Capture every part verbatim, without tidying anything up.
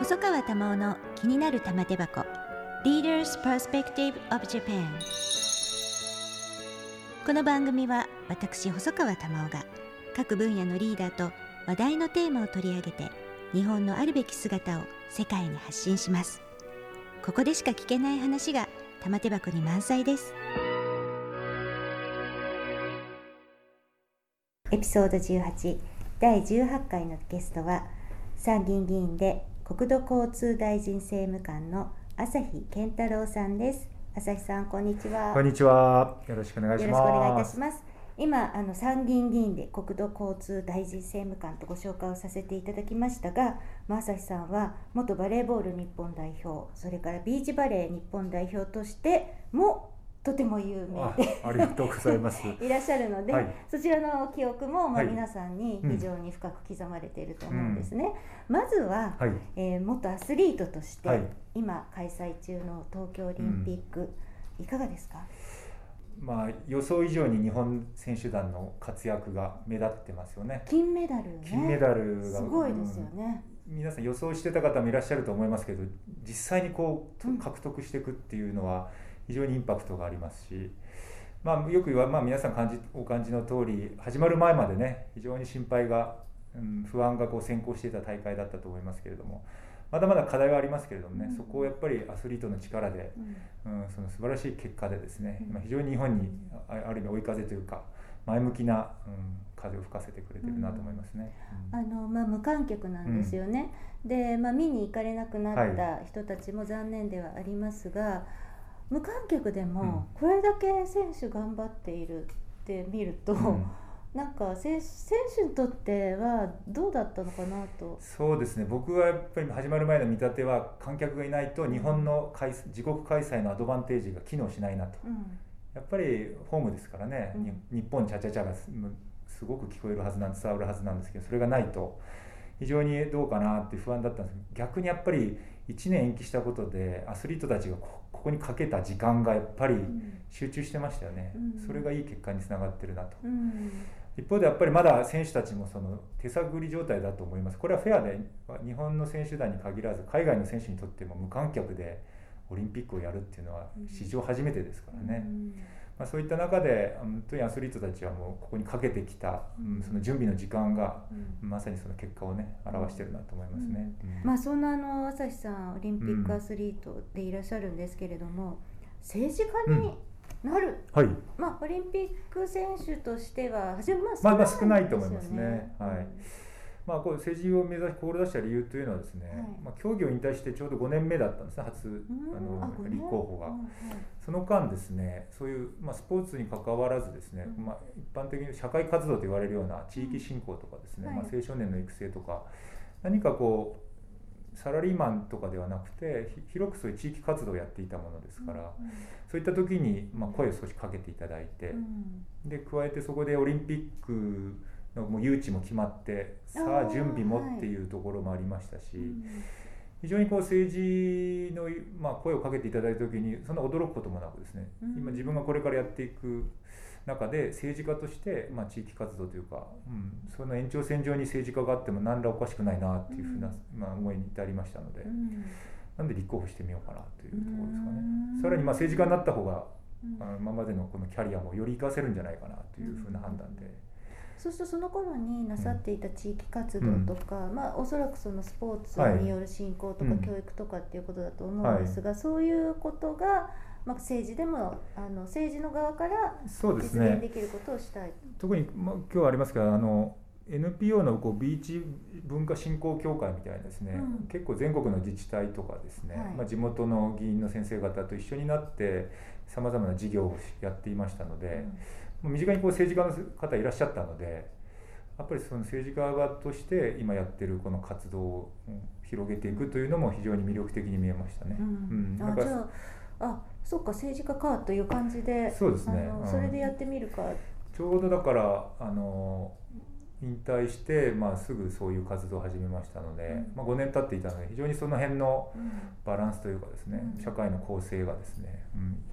細川珠緒の気になる玉手箱 Leader's Perspective of Japan。 この番組は私細川珠緒が各分野のリーダーと話題のテーマを取り上げて日本のあるべき姿を世界に発信します。ここでしか聞けない話が玉手箱に満載です。エピソードじゅうはちだいじゅうはちかいのゲストは参議院議員で国土交通大臣政務官の朝日健太郎さんです。朝日さん、こんにちは。こんにちは。よろしくお願いします。よろしくお願いいたします。今あの参議院議員で国土交通大臣政務官とご紹介をさせていただきましたが、まあ、朝日さんは元バレーボール日本代表、それからビーチバレー日本代表としてもとても有名で あ, ありがとうございますいらっしゃるので、はい、そちらの記憶も、まあ、皆さんに非常に深く刻まれていると思うんですね、はいうん、まずは、はいえー、元アスリートとして、はい、今開催中の東京オリンピック、うん、いかがですか？まあ、予想以上に日本選手団の活躍が目立ってますよね。金メダルね、金メダルがすごいですよね、うん、皆さん予想してた方もいらっしゃると思いますけど、実際にこう獲得していくっていうのは、うん非常にインパクトがありますし、まあ、よく言わ、まあ、皆さん感じお感じの通り始まる前までね非常に心配が、うん、不安がこう先行していた大会だったと思いますけれども、まだまだ課題はありますけれどもね、うん、そこをやっぱりアスリートの力で、うんうん、その素晴らしい結果でですね、うん、非常に日本にある意味追い風というか前向きな、うん、風を吹かせてくれてるなと思いますね、うんあのまあ、無観客なんですよね、うんでまあ、見に行かれなくなった人たちも残念ではありますが、はい無観客でもこれだけ選手頑張っているって見ると、うん、なんか選手、選手にとってはどうだったのかなと。そうですね、僕はやっぱり始まる前の見立ては観客がいないと日本の開自国開催のアドバンテージが機能しないなと、うん、やっぱりホームですからね、うん、日本チャチャチャがすごく聞こえるはずなんです伝わるはずなんですけど、それがないと非常にどうかなって不安だったんですけど、逆にやっぱりいちねん延期したことでアスリートたちがここにかけた時間がやっぱり集中してましたよね、うん、それがいい結果につながってるなと、うん、一方でやっぱりまだ選手たちもその手探り状態だと思います。これはフェアで日本の選手団に限らず海外の選手にとっても無観客でオリンピックをやるっていうのは史上初めてですからね、うんまあ、そういった中で本当にアスリートたちはもうここにかけてきた、うん、その準備の時間が、うん、まさにその結果をね表してるなと思いますね、うんうんまあ、そんなあの朝日さんオリンピックアスリートでいらっしゃるんですけれども、うん、政治家になる、うんはいまあ、オリンピック選手としては初めまあ、ねまあ、少ないと思いますね、うんはいまあ、こう政治を目指し志した理由というのはですね、はいまあ、競技を引退してちょうどごねんめだったんですね、初あのあ立候補が、うんはい、その間ですねそういう、まあ、スポーツに関わらずですね、うんまあ、一般的に社会活動と言われるような地域振興とかですね、うんはいまあ、青少年の育成とか何かこうサラリーマンとかではなくて広くそういう地域活動をやっていたものですから、うん、そういった時に、まあ、声を少しかけていただいて、うん、で加えてそこでオリンピックもう誘致も決まってさあ準備もっていうところもありましたし、はいうん、非常にこう政治の、まあ、声をかけていただいた時にそんな驚くこともなくですね、うん、今自分がこれからやっていく中で政治家として、まあ、地域活動というか、うん、その延長線上に政治家があっても何らおかしくないなっていうふうな、うんまあ、思いに至りましたので、うん、なんで立候補してみようかなというところですかね。さらにまあ政治家になった方が、うん、あの今までのこのキャリアもより活かせるんじゃないかなというふうな判断で、うんそうするとその頃になさっていた地域活動とか、うんまあ、おそらくそのスポーツによる振興とか教育とかっていうことだと思うんですが、はいうんはい、そういうことが、まあ、政治でもあの政治の側から実現できることをしたい、ね、特に、まあ、今日ありますからあの エヌピーオー のこうビーチ文化振興協会みたいなですね、うん、結構全国の自治体とかですね、はいまあ、地元の議員の先生方と一緒になってさまざまな事業をやっていましたので、うん身近にこう政治家の方いらっしゃったのでやっぱりその政治家側として今やってるこの活動を広げていくというのも非常に魅力的に見えましたね、うんうん、あじゃあ、あ、そっか政治家かという感じでそうですね、うん、それでやってみるかちょうどだからあの引退して、まあ、すぐそういう活動を始めましたので、うんまあ、ごねん経っていたので非常にその辺のバランスというかですね、うん、社会の構成がですね、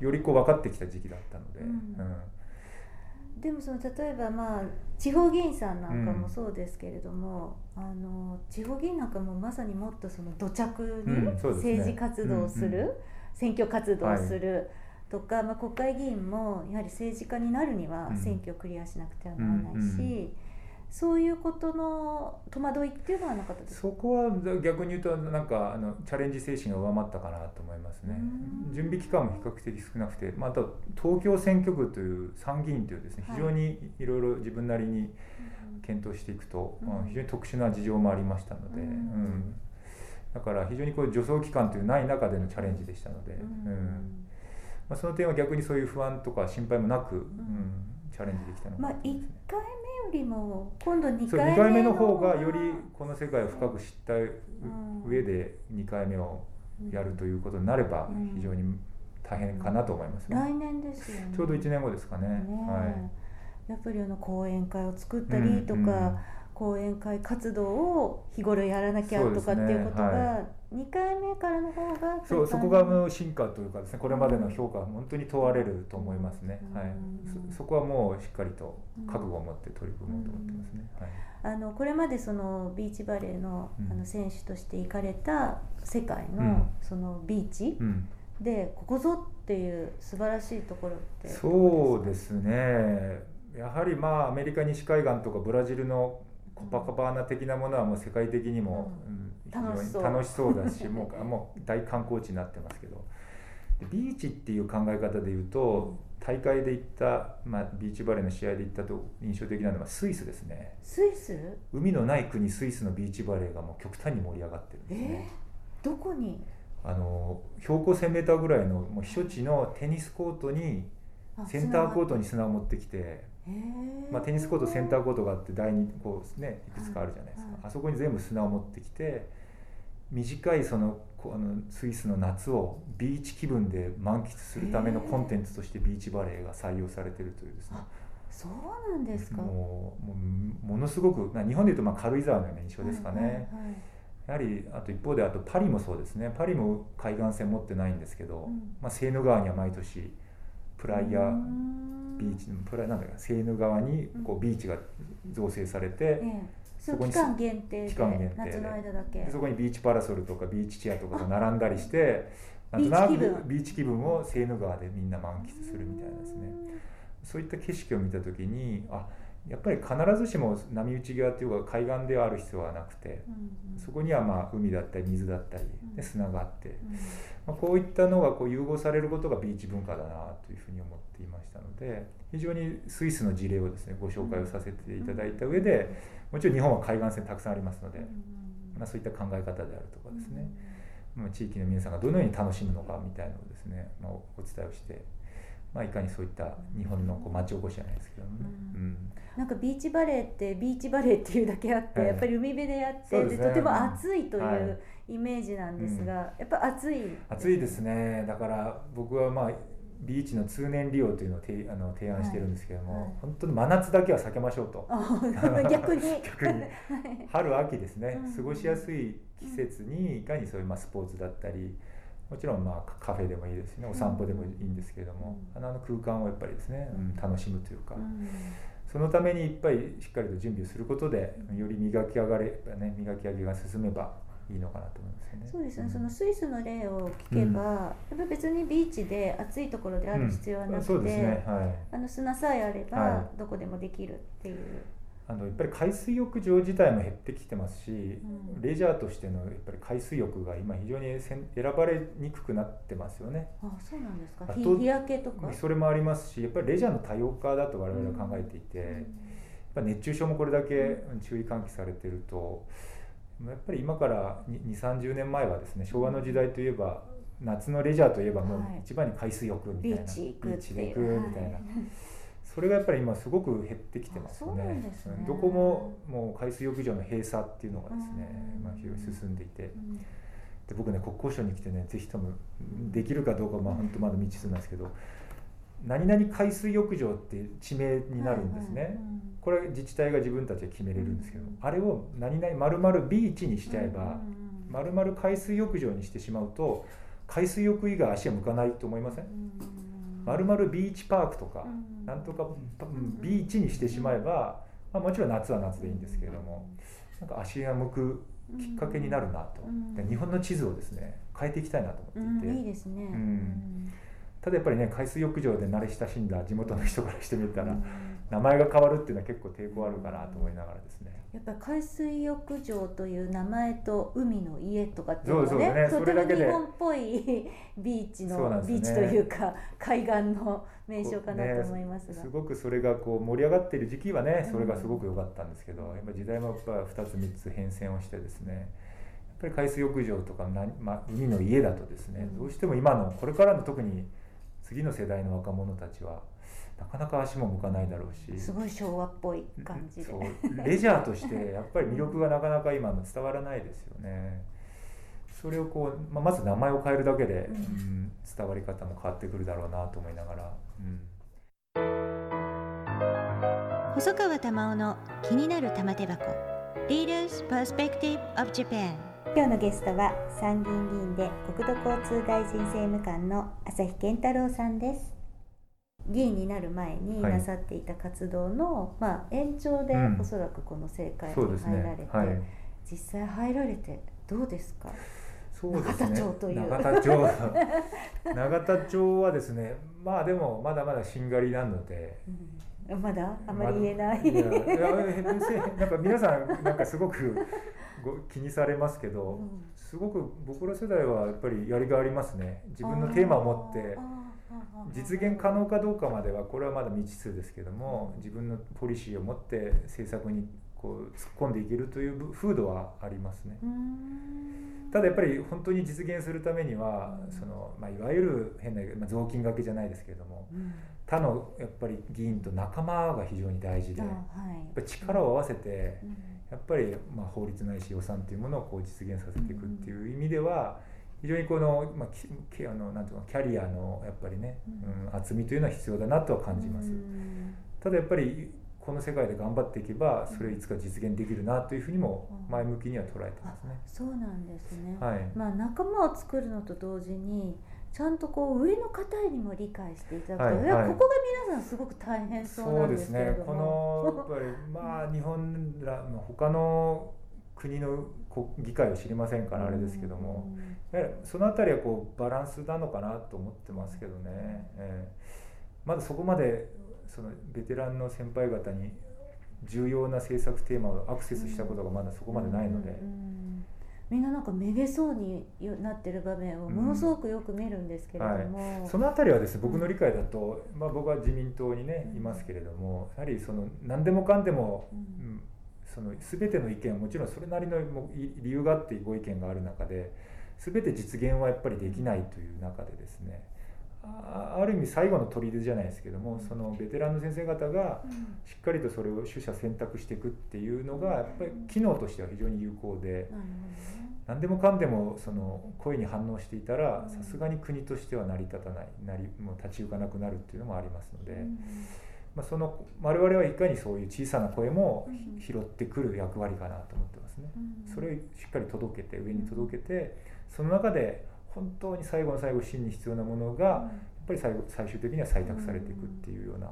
うん、よりこう分かってきた時期だったので、うんうんでもその例えば、まあ、地方議員さんなんかもそうですけれども、うん、あの地方議員なんかもまさにもっとその土着に政治活動をする、うんそうですねうんうん、選挙活動をする、はいとかまあ、国会議員もやはり政治家になるには選挙をクリアしなくてはならないし、うんうんうん、そういうことの戸惑いっていうのはなかったですか？そこは逆に言うとなんかあのチャレンジ精神が上回ったかなと思いますね、うん、準備期間も比較的少なくて、まあ、あと東京選挙区という参議院というですね、はい、非常にいろいろ自分なりに検討していくと、うんまあ、非常に特殊な事情もありましたので、うんうん、だから非常にこう助走期間というない中でのチャレンジでしたので、うんうんまあ、その点は逆にそういう不安とか心配もなく、うんうん、チャレンジできたのかもしれないですね。まあ、いっかいめよりも今度にかいめの方が、そうにかいめの方がよりこの世界を深く知った上でにかいめをやるということになれば非常に大変かなと思いますね、うんうん、来年ですよね。ちょうどいちねんごですかね、 ね、はい、やっぱりあの講演会を作ったりとか、うんうん、講演会活動を日頃やらなきゃとかっていうことがにかいめからの方がそうそこがの進化というかですね、これまでの評価は本当に問われると思いますね、うんはい、そ, そこはもうしっかりと覚悟を持って取り組もうと思ってますね、うんはい、あのこれまでそのビーチバレー の, あの選手として行かれた世界 の,、うん、そのビーチ、うん、でここぞっていう素晴らしいところってそうですね、やはりまあアメリカ西海岸とかブラジルのコパカバーナ的なものはもう世界的にも、うん、非常に楽しそうだしもう、 もう大観光地になってますけど、でビーチっていう考え方でいうと大会で行った、まあ、ビーチバレーの試合で行ったと印象的なのはスイスですね。スイス？海のない国スイスのビーチバレーがもう極端に盛り上がってるんですね、えー、どこに？あの標高せんメーターぐらいのもう避暑地のテニスコートにセンターコートに砂を持ってきて、まあ、テニスコートセンターコートがあって第にこう、ね、いくつかあるじゃないですか、はいはい、あそこに全部砂を持ってきて短いそのあのスイスの夏をビーチ気分で満喫するためのコンテンツとしてビーチバレーが採用されているというですね。そうなんですか。もうものすごく日本でいうとまあ軽井沢のような印象ですかね、はいはいはい、やはりあと一方であとパリもそうですね。パリも海岸線持ってないんですけど、うんまあ、セーヌ川には毎年プライヤービーチのプラなんだかセーヌ川にこうビーチが造成されて、うんええ、そこに期間限定で期間限定夏の間だけでそこにビーチパラソルとかビーチチェアとかが並んだりしてなんとなくビーチ気分をセーヌ川でみんな満喫するみたいなですね、うん、そういった景色を見た時にあやっぱり必ずしも波打ち際というか海岸ではある必要はなくて、うんうん、そこにはまあ海だったり水だったり、ね、砂があって、うんうんまあ、こういったのがこう融合されることがビーチ文化だなというふうに思っていましたので非常にスイスの事例をですねご紹介をさせていただいた上でもちろん日本は海岸線たくさんありますので、まあ、そういった考え方であるとかですね、まあ、地域の皆さんがどのように楽しむのかみたいなのをですね、まあ、お伝えをしてまあ、いかにそういった日本のこう町おこしじゃないですけどね、うんうん、なんかビーチバレーってビーチバレーっていうだけあって、はい、やっぱり海辺でやって、ね、でとても暑いというイメージなんですが、はいうん、やっぱ暑い暑いですね。だから僕はまあビーチの通年利用というのをてあの提案してるんですけども、はい、本当に真夏だけは避けましょうと逆に逆に春秋ですね、うん、過ごしやすい季節にいかにそういうまあスポーツだったりもちろんまあカフェでもいいですね、お散歩でもいいんですけれども、うん、あの空間をやっぱりですね、うん、楽しむというか、うん、そのためにいっぱいしっかりと準備をすることで、より磨き上がれ、ね、磨き上げが進めばいいのかなと思いますよね。そうですね、うん、そのスイスの例を聞けば、うん、やっぱ別にビーチで暑いところである必要はなくて、うんねはい、あの砂さえあればどこでもできるっていう。はいあのやっぱり海水浴場自体も減ってきてますし、うん、レジャーとしてのやっぱり海水浴が今非常に選ばれにくくなってますよね。あ、そうなんですか。日焼けとかそれもありますしやっぱりレジャーの多様化だと我々は考えていて、うん、やっぱ熱中症もこれだけ注意喚起されてるとやっぱり今から にじゅうさんじゅうねんまえはですね昭和の時代といえば夏のレジャーといえばもう一番に海水浴みたいな、はい、ビーチ行くっていう、ビーチで行くみたいな、はいそれがやっぱり今すごく減ってきてますね。そうなんですね。どこももう海水浴場の閉鎖っていうのがですね、うんまあ、非常に進んでいて、うん、で僕ね国交省に来てねぜひともできるかどうかまあ本当まだ未知数なんですけど、何々海水浴場って地名になるんですね、はいはいうん、これ自治体が自分たちで決めれるんですけど、うん、あれを何々丸々ビーチにしちゃえば、うん、丸々海水浴場にしてしまうと海水浴以外足が向かないと思いません？うん丸々ビーチパークとか、うん、なんとかビーチにしてしまえば、まあ、もちろん夏は夏でいいんですけれども、なんか足が向くきっかけになるなと、うん、で日本の地図をですね変えていきたいなと思っていて、うん、いいですね、うん、ただやっぱりね海水浴場で慣れ親しんだ地元の人からしてみたら、うん、名前が変わるっていうのは結構抵抗あるかなと思いながらですね、やっぱり海水浴場という名前と海の家とかっていうのは ね, ねとても日本っぽいビーチの、ね、ビーチというか海岸の名所かなと思いますが、ね、すごくそれがこう盛り上がっている時期はねそれがすごく良かったんですけど、うん、今時代もやっぱふたつみっつ変遷をしてですね、やっぱり海水浴場とか、まあ、海の家だとですね、うん、どうしても今のこれからの特に次の世代の若者たちはなかなか足も向かないだろうし、すごい昭和っぽい感じでそうレジャーとしてやっぱり魅力がなかなか今伝わらないですよね。それをこう、まあ、まず名前を変えるだけで、うんうん、伝わり方も変わってくるだろうなと思いながら、うん、細川珠緒の気になる玉手箱 Leader's Perspective of Japan。 今日のゲストは参議院議員で国土交通大臣政務官の朝日健太郎さんです。議員になる前になさっていた活動の、はい、まあ、延長でおそらくこの政界に入られて、うん、そうですね、はい、実際入られてどうですか。そうですね、永田町という永田町永田町はですね、まあでもまだまだしんがりなので、うん、まだあまり言えない、ま、いやいやなんか皆さんなんかすごく気にされますけど、うん、すごく僕ら世代はやっぱりやりがいありますね。自分のテーマを持って実現可能かどうかまではこれはまだ未知数ですけども、自分のポリシーを持って政策にこう突っ込んでいけるという風土はありますね。ただやっぱり本当に実現するためにはその、まあ、いわゆる変な、まあ、雑巾掛けじゃないですけれども、うん、他のやっぱり議員と仲間が非常に大事で、はい、やっぱ力を合わせて、うん、やっぱりまあ法律ないし予算というものをこう実現させていくっていう意味では、うん、非常にこの、まあ、キャリアのやっぱりね、うんうん、厚みというのは必要だなとは感じます。ただやっぱりこの世界で頑張っていけばそれをいつか実現できるなというふうにも前向きには捉えてますね。そうなんですね、はい、まあ、仲間を作るのと同時にちゃんとこう上の方にも理解していただくと、はいはい、ここが皆さんすごく大変そうなんですけれども、そうですね、このやっぱりまあ日本ら他の国の議会を知りませんからあれですけども、やはりそのあたりはこうバランスなのかなと思ってますけどね、えー、まだそこまでそのベテランの先輩方に重要な政策テーマをアクセスしたことがまだそこまでないので、うんうんうん、みんななんかめげそうになってる場面をものすごくよく見るんですけれども、うん、はい、そのあたりはですね、僕の理解だと、まあ、僕は自民党にねいますけれども、やはりその何でもかんでも、うんうん、その全ての意見はもちろんそれなりの理由があってご意見がある中で全て実現はやっぱりできないという中でですね、ある意味最後の取り出じゃないですけども、そのベテランの先生方がしっかりとそれを取捨選択していくっていうのがやっぱり機能としては非常に有効で、何でもかんでもその声に反応していたらさすがに国としては成り立たない、なりもう立ち行かなくなるっていうのもありますので、まあ、その我々はいかにそういう小さな声も拾ってくる役割かなと思ってますね。それをしっかり届けて上に届けて、その中で本当に最後の最後真に必要なものがやっぱり 最, 最終的には採択されていくっていうような、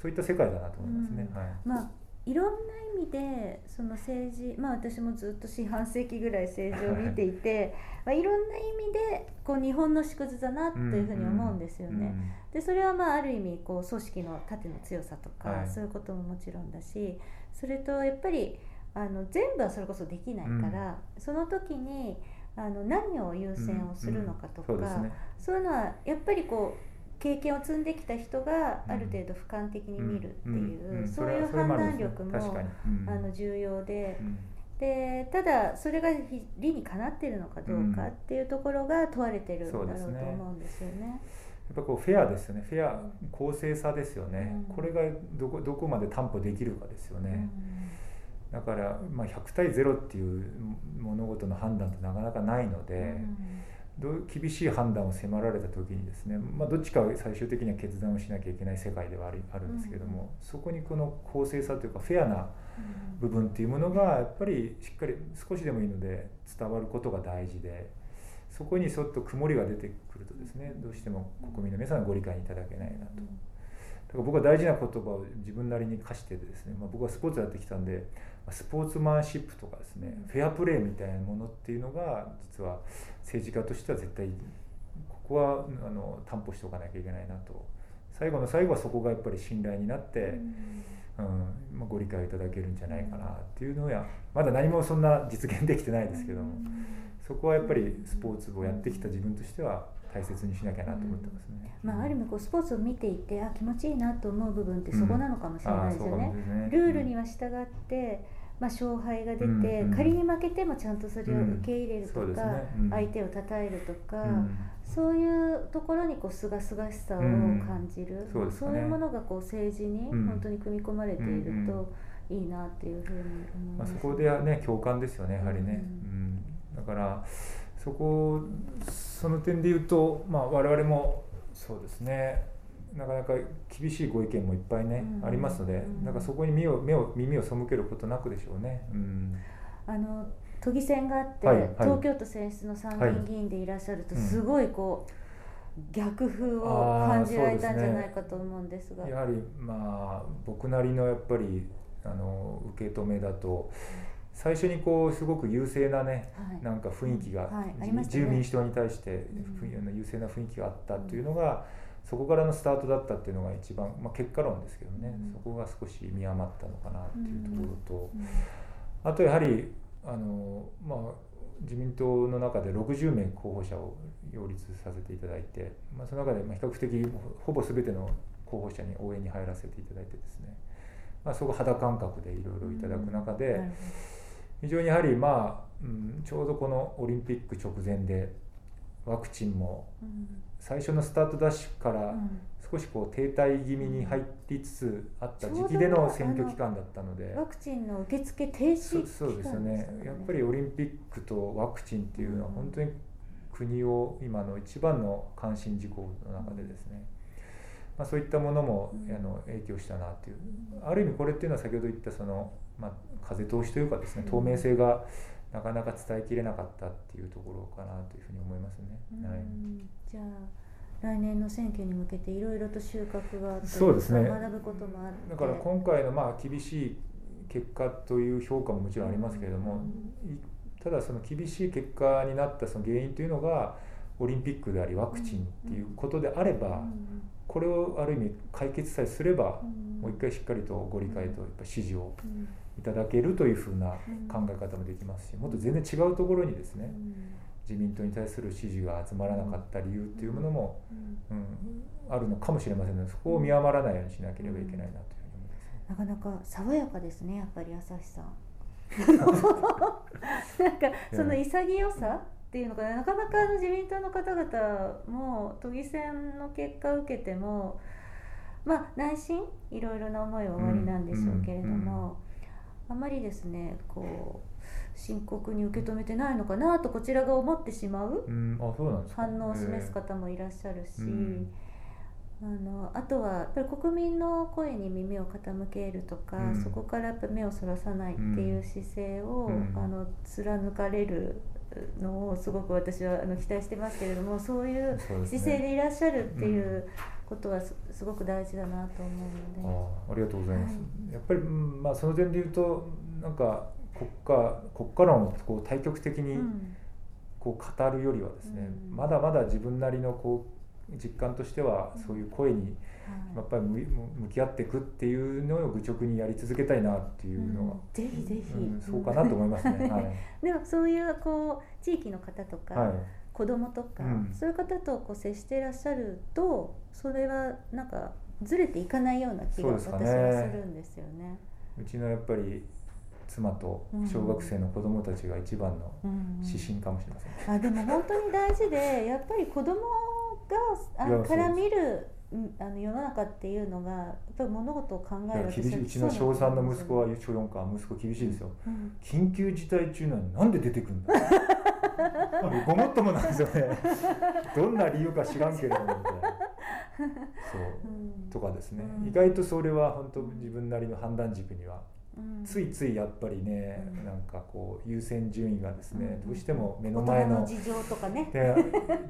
そういった世界だなと思いますね、はい、まあ、いろんな意味でその政治、まあ、私もずっと四半世紀ぐらい政治を見ていて、まあ、いろんな意味でこう日本の縮図だなというふうに思うんですよね、うんうん、でそれはまあある意味こう組織の盾の強さとか、はい、そういうことももちろんだし、それとやっぱりあの全部はそれこそできないから、うん、その時にあの何を優先をするのかとか、うんうん、 そうですね、そういうのはやっぱりこう経験を積んできた人がある程度俯瞰的に見るっていう、うんうんうん、そういう判断力も、うん、あの重要で、うん、でただそれが理にかなっているのかどうかっていうところが問われているんだろうと思うんですよね、うん、そうですね、やっぱこうフェアですよね、フェア、公正さですよね、うん、これがどこ、どこまで担保できるかですよね、うん、だから、まあ、ひゃく対ゼロっていう物事の判断ってなかなかないので、うん、厳しい判断を迫られた時にですね、まあ、どっちか最終的には決断をしなきゃいけない世界ではある、あるんですけども、うん、そこにこの公正さというかフェアな部分っていうものがやっぱりしっかり少しでもいいので伝わることが大事で、そこにそっと曇りが出てくるとですね、どうしても国民の皆さんはご理解いただけないなと。だから僕は大事な言葉を自分なりに課してですね、まあ、僕はスポーツやってきたんで、スポーツマンシップとかですね、フェアプレーみたいなものっていうのが実は政治家としては絶対ここはあの担保しておかなきゃいけないなと。最後の最後はそこがやっぱり信頼になって、うんうんまあ、ご理解いただけるんじゃないかなっていうのや、まだ何もそんな実現できてないですけども、うん、そこはやっぱりスポーツをやってきた自分としては大切にしなきゃなと思ってますね、うんまあ、ある意味こうスポーツを見ていてあ気持ちいいなと思う部分ってそこなのかもしれないですよね、うんね、ルールには従って、まあ、勝敗が出て、うん、仮に負けてもちゃんとそれを受け入れるとか、うんそうですねうん、相手をたたえるとか、うんそういうところにこう清々しさを感じる、うん そうですね、そういうものがこう政治に本当に組み込まれているといいなっていうふうに思います、ねまあ、そこではね共感ですよねやはりね、うんうん、だからそこその点で言うと、まあ、我々もそうですねなかなか厳しいご意見もいっぱいね、うん、ありますので、うん、なんかそこに目を目を耳を背けることなくでしょうね、うん、あの都議選があって、はいはい、東京都選出の参議院議員でいらっしゃると、はい、すごいこう逆風を感じられたんじゃないかと思うんですが、ですね、やはりまあ僕なりのやっぱりあの受け止めだと最初にこうすごく優勢なね、はい、なんか雰囲気が、はいはいね、自由民主党に対して、うん、優勢な雰囲気があったというのが、うん、そこからのスタートだったっていうのが一番、まあ、結果論ですけどね、うん、そこが少し見余ったのかなっていうところと、うんうん、あとやはりあのまあ、自民党の中でろくじゅうめい候補者を擁立させていただいて、まあ、その中で比較的ほぼ全ての候補者に応援に入らせていただいてですね、まあ、そこ肌感覚でいろいろいただく中で、うん、非常にやはり、まあうん、ちょうどこのオリンピック直前でワクチンも最初のスタートダッシュから少しこう停滞気味に入りつつあった時期での選挙期間だったので、ワクチンの受付停止期間ですよね。そうですよね。やっぱりオリンピックとワクチンっていうのは本当に国を今の一番の関心事項の中でですね、まあ、そういったものもあの影響したなという、ある意味これっていうのは先ほど言ったその、まあ、風通しというかですね、透明性がなかなか伝えきれなかったっていうところかなというふうに思いますね。はい、じゃあ来年の選挙に向けていろいろと収穫があって、そうですね、学ぶこともあって、だから今回のまあ厳しい結果という評価ももちろんありますけれども、うん、ただその厳しい結果になったその原因というのがオリンピックでありワクチンっていうことであれば、うん、これをある意味解決さえすれば、うん、もう一回しっかりとご理解とやっぱ支持を、うんいただけるというふうな考え方もできますし、もっと全然違うところにですね、自民党に対する支持が集まらなかった理由というものも、うんうん、あるのかもしれませんので、そこを見余らないようにしなければいけないなというふうに思います。なかなか爽やかですね、やっぱり朝日さん。なんかその潔さっていうのかな、なかなか自民党の方々も都議選の結果を受けても、まあ内心いろいろな思いはおありなんでしょうけれども、うんうんうんあまりですね、こう深刻に受け止めてないのかなとこちらが思ってしまう、うん、あ、そうなんですか。反応を示す方もいらっしゃるし、うん、あのあとはやっぱり国民の声に耳を傾けるとか、うん、そこからやっぱ目をそらさないっていう姿勢を、うん、あの貫かれるのをすごく私はあの期待してますけれども、そういう姿勢でいらっしゃるっていうことはすごく大事だなと思うので、あ、ありがとうございます、はい、やっぱり、まあ、その点で言うとなんか国家、国家論をこう対極的にこう語るよりはですね、うん、まだまだ自分なりのこう実感としてはそういう声にやっぱり向き合っていくっていうのを愚直にやり続けたいなっていうのは、うん、ぜひぜひ、うん、そうかなと思いますね、はい、でもそういうこう地域の方とか、はい子供とか、うん、そういう方とこう接していらっしゃるとそれはなんかずれていかないような気が私はするんですよね。うちのやっぱり妻と小学生の子供たちが一番の指針かもしれません、うんうん、あでも本当に大事でやっぱり子供がから見るあの世の中っていうのがやっぱり物事を考える厳しい。うちの小さんの息子は小よんか息子厳しいですよ、うん、緊急事態中なのになんで出てくるんだごもっともなんですよねどんな理由か知らんけれどもみたいなそう、うん、とかですね、うん、意外とそれは本当自分なりの判断軸にはうん、ついついやっぱりね、うん、なんかこう優先順位がですね、うん、どうしても目の前の大人の事情とかね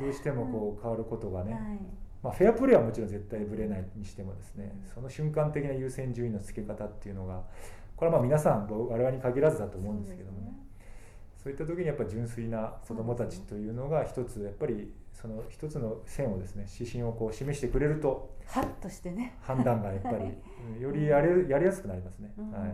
どうしてもこう変わることがね、うんはいまあ、フェアプレーはもちろん絶対ぶれないにしてもですね、うん、その瞬間的な優先順位のつけ方っていうのがこれはまあ皆さん我々に限らずだと思うんですけどもね、そういった時にやっぱり純粋な子どもたちというのが一つやっぱりその一つの線をですね指針をこう示してくれるとハッとしてね判断がやっぱりよりやりやすくなりますね、うんはい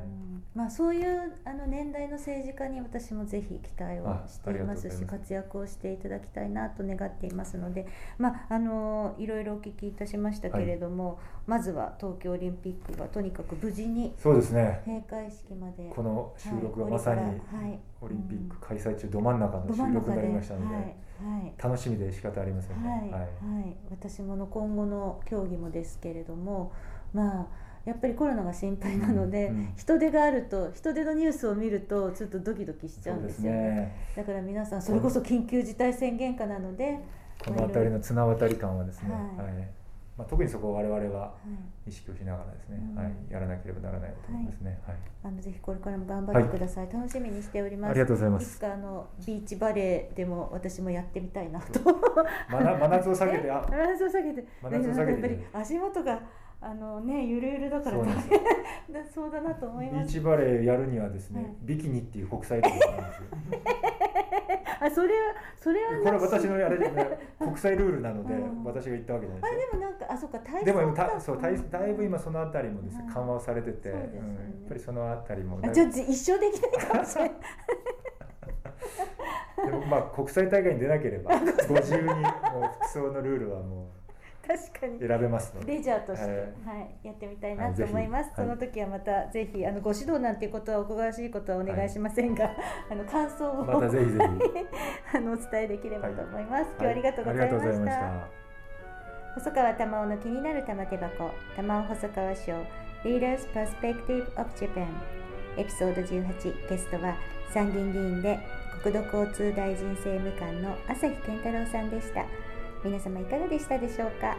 まあ、そういうあの年代の政治家に私もぜひ期待をしていますし活躍をしていただきたいなと願っていますので、まあ、あのいろいろお聞きいたしましたけれども、はい、まずは東京オリンピックがとにかく無事にそうですね閉会式までこの収録がまさに、はい、オリンピック開催中ど真ん中の収録になりましたので、はいはい、楽しみで仕方ありませんね、はいはいはい、私もの今後の競技もですけれども、まあ、やっぱりコロナが心配なので、うんうん、人手があると人手のニュースを見るとちょっとドキドキしちゃうんですよね、そうですね、だから皆さんそれこそ緊急事態宣言下なのでこの辺りの綱渡り感はですね、はいはいまあ、特にそこを我々は意識をしながらですね、はいはい、やらなければならないと思いますね、はいはい、あのぜひこれからも頑張ってください、はい、楽しみにしております。ありがとうございます。いつかあのビーチバレーでも私もやってみたいなと真夏を下げてあ真夏を下げて真夏を下げて、ね、やっぱり足元があのねゆるゆるだから大変そうだなと思います。ビーチバレーやるにはですね、はい、ビキニっていう国際ルールがあるんですよあそれはそれはこれ私のあれ、ね、国際ルールなので私が言ったわけじゃないですよ。あでもなんかあそうか体操もたそう体だいぶ今そのあたりもです、ね、緩和をされてて、ねうん、やっぱりそのあたりもあじゃあ一生できないかもしれないでもまあ国際大会に出なければご自由にもう服装のルールはもう。確かに選べますのでレジャーとして、はいはい、やってみたいなと思います、はい、その時はまたぜひあのご指導なんていうことはおこがましいことはお願いしませんが、はい、あの感想をまたぜひぜひあのお伝えできればと思います、はい、今日はありがとうございました、はい、ありがとうございました。細川たまおの気になる玉手箱玉尾細川賞 Leader's Perspective of Japan エピソードじゅうはちゲストは参議院議員で国土交通大臣政務官の朝日健太郎さんでした。皆様いかがでしたでしょうか。